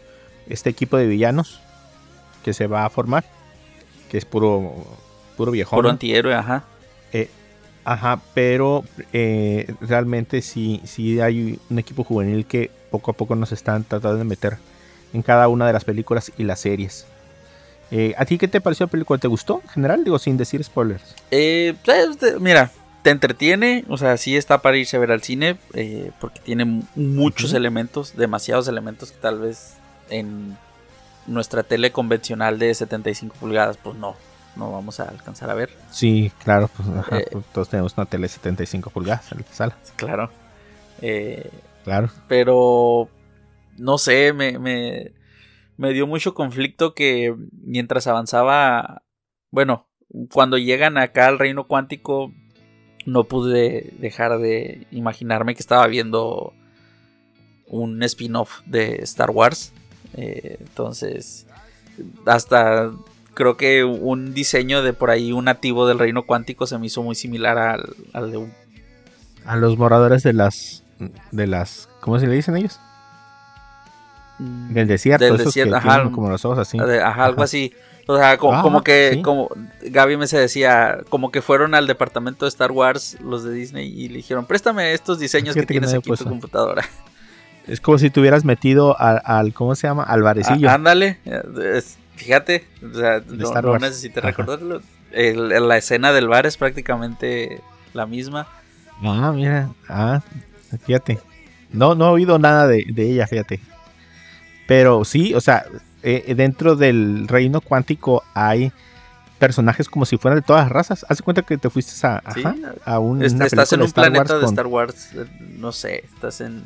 este equipo de villanos que se va a formar, que es puro, puro viejón. Puro antihéroe, ajá. Eh, ajá, pero eh, realmente sí, sí hay un equipo juvenil que poco a poco nos están tratando de meter en cada una de las películas y las series. Eh, ¿A ti qué te pareció la película? ¿Te gustó en general? Digo, sin decir spoilers. Eh, mira, te entretiene, o sea, sí está para irse a ver al cine, eh, porque tiene muchos uh-huh. elementos, demasiados elementos que tal vez en nuestra tele convencional de setenta y cinco pulgadas, pues no, no vamos a alcanzar a ver. Sí, claro, pues ajá, eh, todos tenemos una tele de setenta y cinco pulgadas en la sala. Claro. Eh... Claro. Pero no sé, me, me, me dio mucho conflicto que mientras avanzaba, bueno, cuando llegan acá al reino cuántico, no pude dejar de imaginarme que estaba viendo un spin-off de Star Wars. Eh, entonces, hasta creo que un diseño de por ahí, un nativo del reino cuántico, se me hizo muy similar al, al de un... A los moradores de las... de las, ¿cómo se le dicen ellos? Del desierto, del desierto, ajá, como los ojos así. De, ajá, ajá, algo así. O sea, como, ah, como que, sí. como Gaby me se decía, como que fueron al departamento de Star Wars los de Disney y le dijeron, préstame estos diseños que tienes aquí en tu computadora. Es como si te hubieras metido al, al ¿cómo se llama? Al barecillo. Ah, ándale, fíjate, o sea, no, no necesité recordarlo. El, el, la escena del bar es prácticamente la misma. Ah, mira, ah, fíjate. No, no he oído nada de, de ella, fíjate. Pero sí, o sea, eh, dentro del reino cuántico hay personajes como si fueran de todas las razas. Haz de cuenta que te fuiste a, sí, ajá, a un, es, una estás en un Star planeta Wars de con... Star Wars, no sé, estás en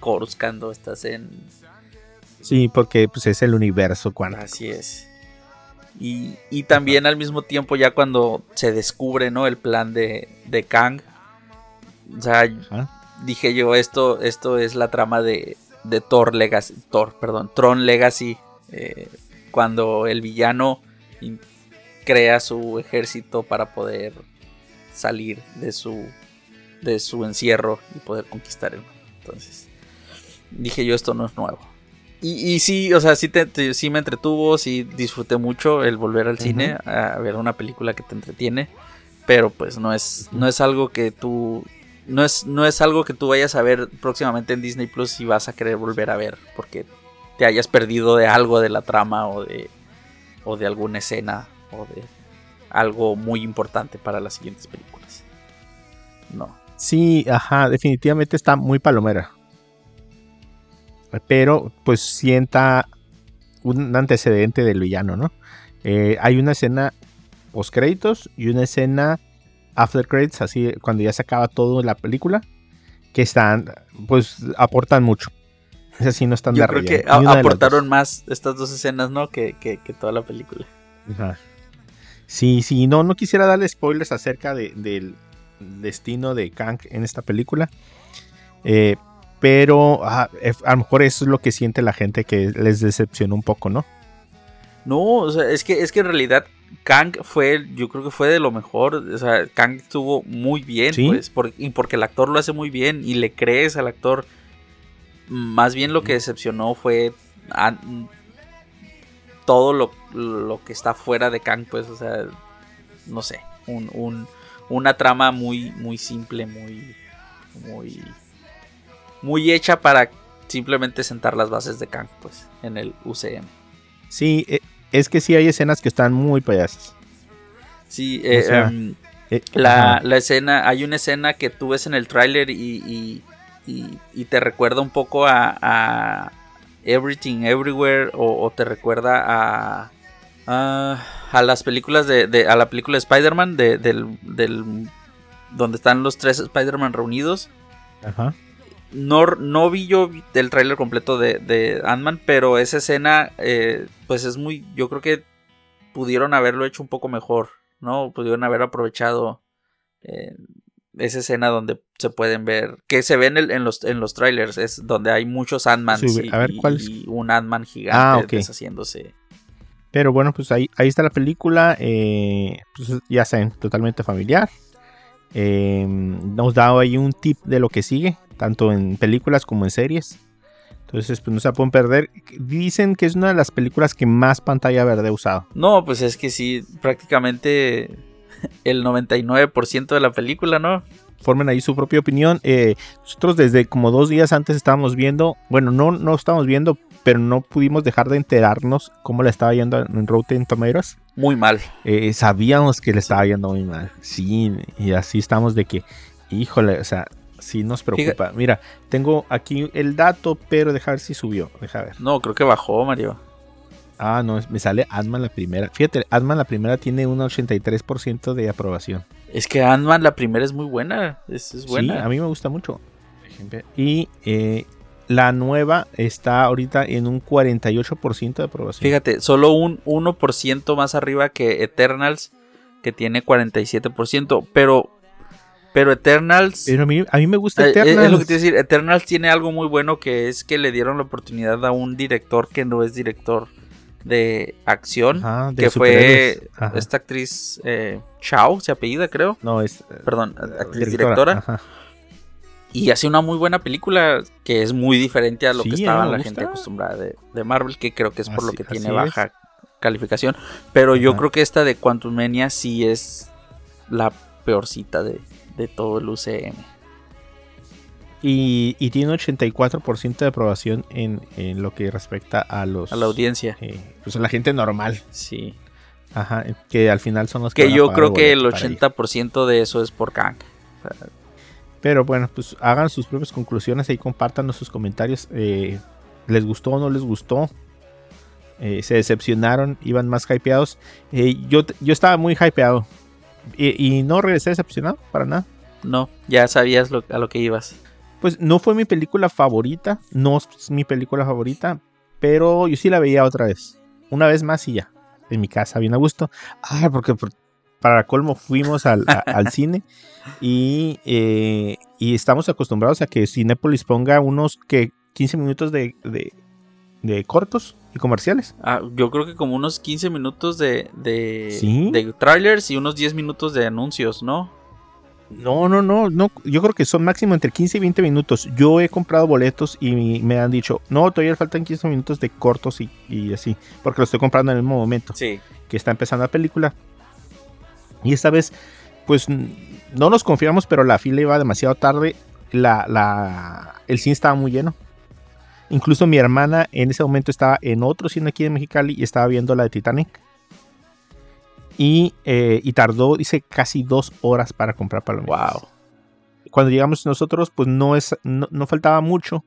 Coruscando, estás en... Sí, porque pues es el universo cuántico. Así es. Y, y también al mismo tiempo ya cuando se descubre, ¿no?, el plan de, de Kang. O sea, ajá, dije yo, esto, esto es la trama de, de Thor Legacy, Thor, perdón, Tron Legacy, eh, cuando el villano crea su ejército para poder salir de su de su encierro y poder conquistar el mundo. Entonces dije yo, esto no es nuevo. Y, y sí, o sea, sí, te, te, sí me entretuvo, sí disfruté mucho el volver al uh-huh. cine a ver una película que te entretiene, pero pues no es uh-huh. no es algo que tú No es, no es algo que tú vayas a ver próximamente en Disney Plus y vas a querer volver a ver porque te hayas perdido de algo de la trama o de, o de alguna escena o de algo muy importante para las siguientes películas. No. Sí, ajá, definitivamente está muy palomera. Pero pues sienta un antecedente del villano, ¿no? Eh, hay una escena post créditos y una escena after credits, así cuando ya se acaba todo la película, que están, pues aportan mucho. Es así, no están de relleno. Yo creo que a- aportaron más estas dos escenas, ¿no?, que, que, que toda la película. Ajá. Sí, sí, no, no quisiera darle spoilers acerca de, del destino de Kang en esta película, eh, pero a, a lo mejor eso es lo que siente la gente, que les decepcionó un poco, ¿no? No, o sea, es que, es que en realidad Kang fue, yo creo que fue de lo mejor. O sea, Kang estuvo muy bien, ¿sí?, pues, por, y porque el actor lo hace muy bien y le crees al actor. Más bien lo que decepcionó fue a, todo lo, lo que está fuera de Kang, pues, o sea, no sé, un, un, una trama muy, muy simple, muy, muy, muy hecha para simplemente sentar las bases de Kang, pues, en el U C M. Sí, eh. Es que sí hay escenas que están muy payasas. Sí, eh, o sea, um, eh, la, la escena, hay una escena que tú ves en el tráiler y, y, y, y te recuerda un poco a, a Everything Everywhere o, o te recuerda a, a a las películas de, de a la película de Spider-Man de, del, del donde están los tres Spider-Man reunidos. Ajá. No, no vi yo el tráiler completo de, de Ant-Man, pero esa escena, eh, pues es muy, yo creo que pudieron haberlo hecho un poco mejor, ¿no? Pudieron haber aprovechado eh, esa escena donde se pueden ver, que se ven en, en los en los trailers, es donde hay muchos Ant-Mans sí, y, a ver, ¿cuál es? Y un Ant-Man gigante ah, okay. deshaciéndose. Pero bueno, pues ahí, ahí está la película, eh, pues ya saben, totalmente familiar. Eh, nos da ahí un tip de lo que sigue, tanto en películas como en series. Entonces, pues no se pueden perder. Dicen que es una de las películas que más pantalla verde ha usado. No, pues es que sí, prácticamente el noventa y nueve por ciento de la película, ¿no? Formen ahí su propia opinión. Eh, nosotros desde como dos días antes estábamos viendo, bueno, no, no estábamos viendo, pero no pudimos dejar de enterarnos cómo le estaba yendo en Rotten Tomatoes. Muy mal. Eh, sabíamos que le estaba yendo muy mal. Sí, y así estamos de que, híjole, o sea, sí nos preocupa. Fija- Mira, tengo aquí el dato, pero deja ver si subió. Deja ver. No, creo que bajó, Mario. Ah, no, me sale Ant-Man la primera. Fíjate, Ant-Man la primera tiene un ochenta y tres por ciento de aprobación. Es que Ant-Man la primera es muy buena. Es, es buena. Sí, a mí me gusta mucho. Y eh, la nueva está ahorita en un cuarenta y ocho por ciento de aprobación. Fíjate, solo un uno por ciento más arriba que Eternals, que tiene cuarenta y siete por ciento. Pero, pero Eternals... Pero a mí, a mí me gusta Eternals. Eh, es lo que te voy a decir. Eternals tiene algo muy bueno, que es que le dieron la oportunidad a un director que no es director de acción, ajá, de que fue ajá. esta actriz eh, Chao, se apellida, creo. No, es. Perdón, actriz directora. directora y hace una muy buena película que es muy diferente a lo sí, que estaba la gusta. gente acostumbrada de, de Marvel, que creo que es por así, lo que tiene baja es. calificación. Pero ajá. yo creo que esta de Quantumania sí es la peorcita de, de todo el U C M. Y, y tiene un ochenta y cuatro por ciento de aprobación en, en lo que respecta a los... A la audiencia. Eh, pues a la gente normal. Sí. Ajá, que al final son los que... Que yo creo que el ochenta por ciento de eso es por Kang. O sea, pero bueno, pues hagan sus propias conclusiones ahí, compártanos sus comentarios. Eh, ¿Les gustó o no les gustó? Eh, ¿Se decepcionaron? ¿Iban más hypeados? Eh, yo, yo estaba muy hypeado. Y, ¿Y no regresé decepcionado? Para nada. No, ya sabías lo, a lo que ibas. Pues no fue mi película favorita, no es mi película favorita, pero yo sí la veía otra vez. Una vez más y ya, en mi casa, bien a gusto. Ah, porque por, para colmo fuimos al, a, al cine y, eh, y estamos acostumbrados a que Cinépolis ponga unos que quince minutos de, de, de cortos y comerciales. Ah, yo creo que como unos quince minutos de, de, ¿sí? de trailers y unos diez minutos de anuncios, ¿no? No, no, no, no, yo creo que son máximo entre quince y veinte minutos. Yo he comprado boletos y me han dicho, no, todavía faltan quince minutos de cortos y, y así, porque lo estoy comprando en el mismo momento sí. que está empezando la película. Y esta vez, pues, no nos confiamos, pero la fila iba demasiado tarde, la, la, el cine estaba muy lleno. Incluso mi hermana en ese momento estaba en otro cine aquí de Mexicali y estaba viendo la de Titanic. Y, eh, y tardó, dice, casi dos horas para comprar palomitas. Wow. Cuando llegamos nosotros, pues no es, no, no faltaba mucho.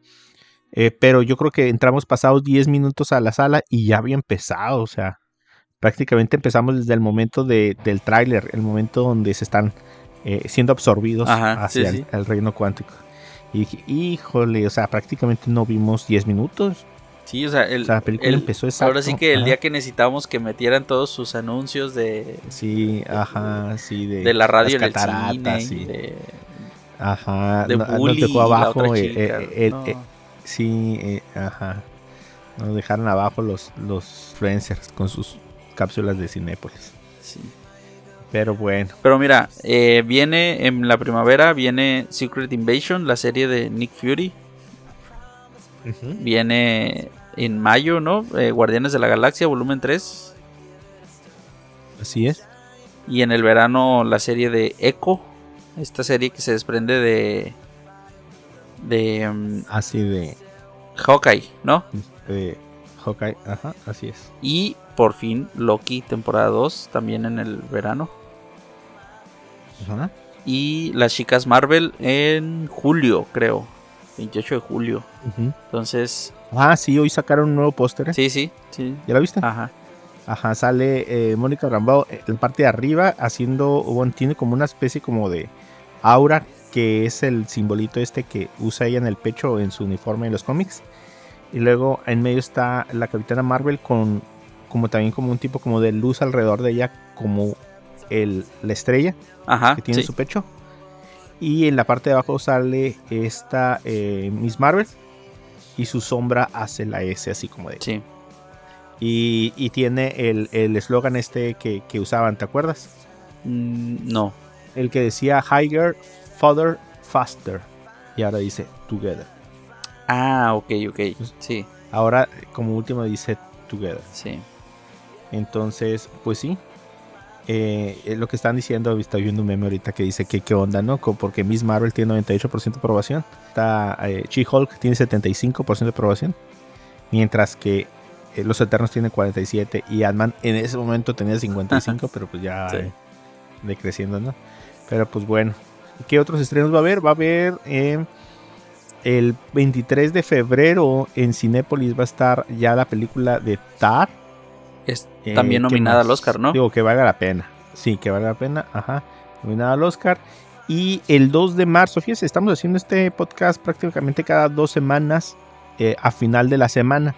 Eh, pero yo creo que entramos pasados diez minutos a la sala y ya había empezado. O sea, prácticamente empezamos desde el momento de, del tráiler, el momento donde se están eh, siendo absorbidos Ajá, hacia sí, sí. El, el reino cuántico. Y dije, híjole, o sea, prácticamente no vimos diez minutos. Sí, o sea, el, o sea, la película el, empezó exacto. Ahora sí que el ajá. día que necesitábamos que metieran todos sus anuncios de... Sí, de, ajá, sí, de... De la radio en el cine, sí. de... Ajá, de no, Bully, nos dejó abajo, eh, chica, eh, eh, no. eh, sí, eh, ajá. Nos dejaron abajo los, los influencers con sus cápsulas de Cinépolis. Sí. Pero bueno. Pero mira, eh, viene en la primavera, viene Secret Invasion, la serie de Nick Fury. Uh-huh. Viene en mayo, ¿no? Eh, Guardianes de la Galaxia, volumen tres. Así es. Y en el verano la serie de Echo. Esta serie que se desprende de... De... Um, así de... Hawkeye, ¿no? De Hawkeye, ajá, así es. Y por fin Loki, temporada dos, también en el verano. Uh-huh. Y las chicas Marvel en julio, creo. veintiocho de julio. Uh-huh. Entonces. Ah, sí, hoy sacaron un nuevo póster. ¿eh? Sí, sí, sí. ¿Ya lo viste? Ajá. Ajá, sale eh, Mónica Rambeau en parte de arriba haciendo, bueno, tiene como una especie como de aura que es el simbolito este que usa ella en el pecho en su uniforme en los cómics. Y luego en medio está la Capitana Marvel con como también como un tipo como de luz alrededor de ella como el, la estrella Ajá, que tiene sí. en su pecho. Y en la parte de abajo sale esta eh, Miss Marvel y su sombra hace la S así como de... Sí. Y, y tiene el eslogan el este que, que usaban, ¿te acuerdas? Mm, no. El que decía Higher, Further, Faster. Y ahora dice Together. Ah, ok, ok. Entonces, sí. Ahora como último dice Together. Sí. Entonces, pues sí. Eh, eh, lo que están diciendo, está viendo un meme ahorita que dice que qué onda, ¿no? Porque Miss Marvel tiene noventa y ocho por ciento de aprobación, está eh, She-Hulk tiene setenta y cinco por ciento de aprobación, mientras que eh, los Eternos tienen cuarenta y siete y Ant-Man en ese momento tenía cincuenta y cinco, pero pues ya sí. eh, decreciendo, ¿no? Pero pues bueno, ¿qué otros estrenos va a haber? Va a haber eh, el veintitrés de febrero en Cinépolis va a estar ya la película de Tar. Es también eh, nominada al Oscar, ¿no? Digo, que valga la pena. Sí, que valga la pena. Ajá. Nominada al Oscar. Y el dos de marzo, fíjense, estamos haciendo este podcast prácticamente cada dos semanas eh, a final de la semana.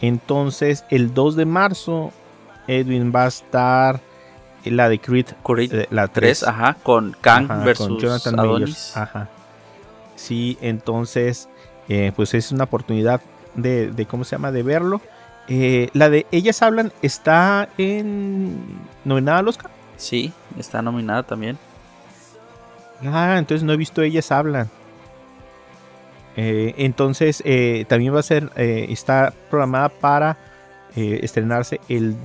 Entonces, el dos de marzo, Edwin va a estar en la de Creed, Creed eh, la tres, ajá, con Kang ajá, versus con Jonathan Adonis. Ajá. Sí, entonces, eh, pues es una oportunidad de, de, ¿cómo se llama?, de verlo. Eh, la de Ellas Hablan está en nominada al Oscar. Sí, está nominada también. Ah, entonces no he visto Ellas Hablan. Eh, entonces eh, también va a ser, eh, está programada para eh, estrenarse el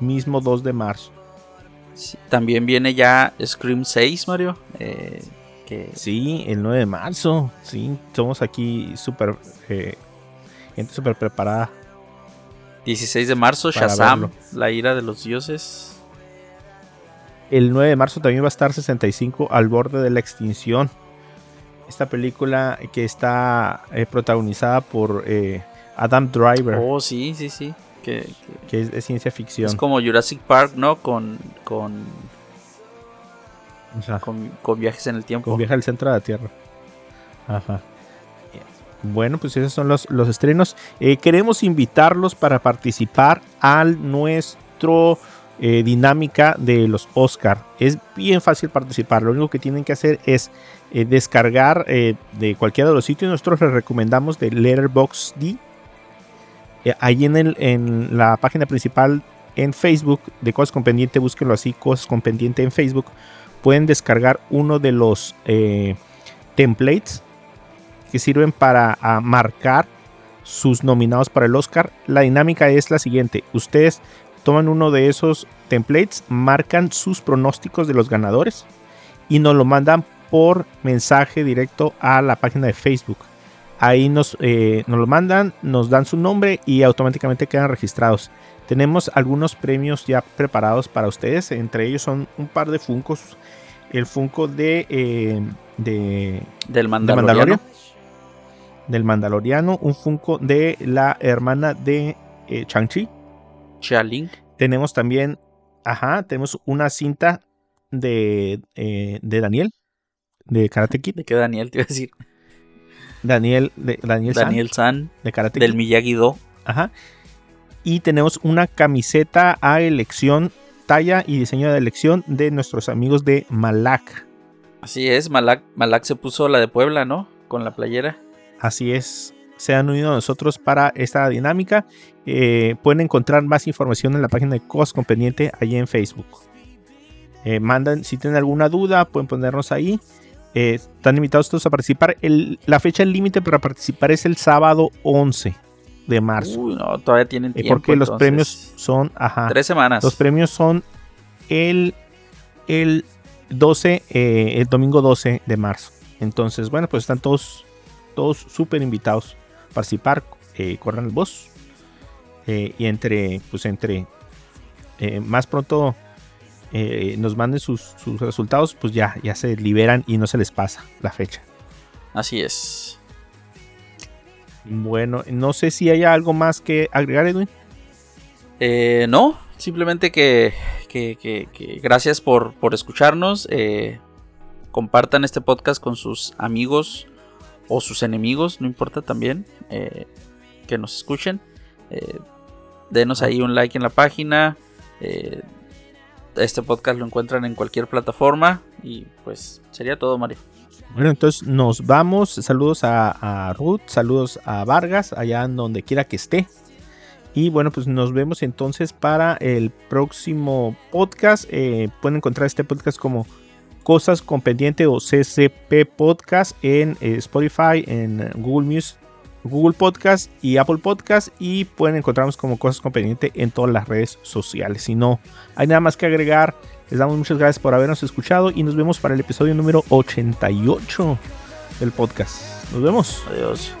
mismo dos de marzo. Sí, también viene ya Scream seis, Mario. Eh, Que... Sí, el nueve de marzo. Sí, somos aquí súper... Eh, gente súper preparada. dieciséis de marzo, Shazam, la ira de los dioses. El nueve de marzo también va a estar sesenta y cinco, al borde de la extinción. Esta película que está eh, protagonizada por eh, Adam Driver. Oh, sí, sí, sí. Que, que, que es de ciencia ficción. Es como Jurassic Park, ¿no? Con... con... Ajá. Con, con viajes en el tiempo. Con viaje al centro de la Tierra. Ajá. Bueno, pues esos son los, los estrenos. Eh, queremos invitarlos para participar a nuestro eh, dinámica de los Oscar. Es bien fácil participar. Lo único que tienen que hacer es eh, descargar eh, de cualquiera de los sitios. Nosotros les recomendamos de Letterboxd. Eh, ahí en, el, en la página principal en Facebook de Cosas con Pendiente, búsquenlo así, Cosas con Pendiente en Facebook. Pueden descargar uno de los eh, templates que sirven para a marcar sus nominados para el Oscar. La dinámica es la siguiente: ustedes toman uno de esos templates, marcan sus pronósticos de los ganadores y nos lo mandan por mensaje directo a la página de Facebook. Ahí nos, eh, nos lo mandan, nos dan su nombre y automáticamente quedan registrados. Tenemos algunos premios ya preparados para ustedes. Entre ellos son un par de Funkos. El Funko de, eh, de del Mandaloriano. De Mandalorian, del Mandaloriano. Un Funko de la hermana de eh, Shang-Chi. Chia-Ling. Tenemos también, ajá, tenemos una cinta de, eh, de Daniel. De Karate Kid. ¿De qué Daniel te iba a decir? Daniel, de, Daniel, Daniel San, San. De Karate Kid. Del Miyagi-Do. Ajá. Y tenemos una camiseta a elección, talla y diseño de elección de nuestros amigos de Malak. Así es, Malak, Malak se puso la de Puebla, ¿no? Con la playera. Así es, se han unido a nosotros para esta dinámica. Eh, pueden encontrar más información en la página de Cosas con Pendiente, allí en Facebook. Eh, mandan, si tienen alguna duda, pueden ponernos ahí. Eh, están invitados todos a participar. El, la fecha límite para participar es el sábado once. De marzo. Uy, no, todavía tienen tiempo. Eh, porque entonces, los premios son. Ajá. Tres semanas. Los premios son el, el doce, eh, el domingo doce de marzo. Entonces, bueno, pues están todos todos súper invitados a participar. Eh, corran el voz. Eh, y entre, pues entre eh, más pronto eh, nos manden sus, sus resultados, pues ya, ya se liberan y no se les pasa la fecha. Así es. Bueno, no sé si hay algo más que agregar, Edwin. Eh, no, simplemente que, que, que, que gracias por, por escucharnos. Eh, compartan este podcast con sus amigos o sus enemigos, no importa también, eh, que nos escuchen. Eh, denos ahí un like en la página. Eh, este podcast lo encuentran en cualquier plataforma y pues sería todo, Mario. Bueno, entonces nos vamos. Saludos a, a Ruth, saludos a Vargas, allá en donde quiera que esté. Y bueno, pues nos vemos entonces para el próximo podcast. Eh, pueden encontrar este podcast como Cosas con Pendiente o C C P Podcast en eh, Spotify, en Google Music, Google Podcast y Apple Podcast. Y pueden encontrarnos como Cosas con Pendiente en todas las redes sociales. Si no hay nada más que agregar, les damos muchas gracias por habernos escuchado y nos vemos para el episodio número ochenta y ocho del podcast. Nos vemos. Adiós.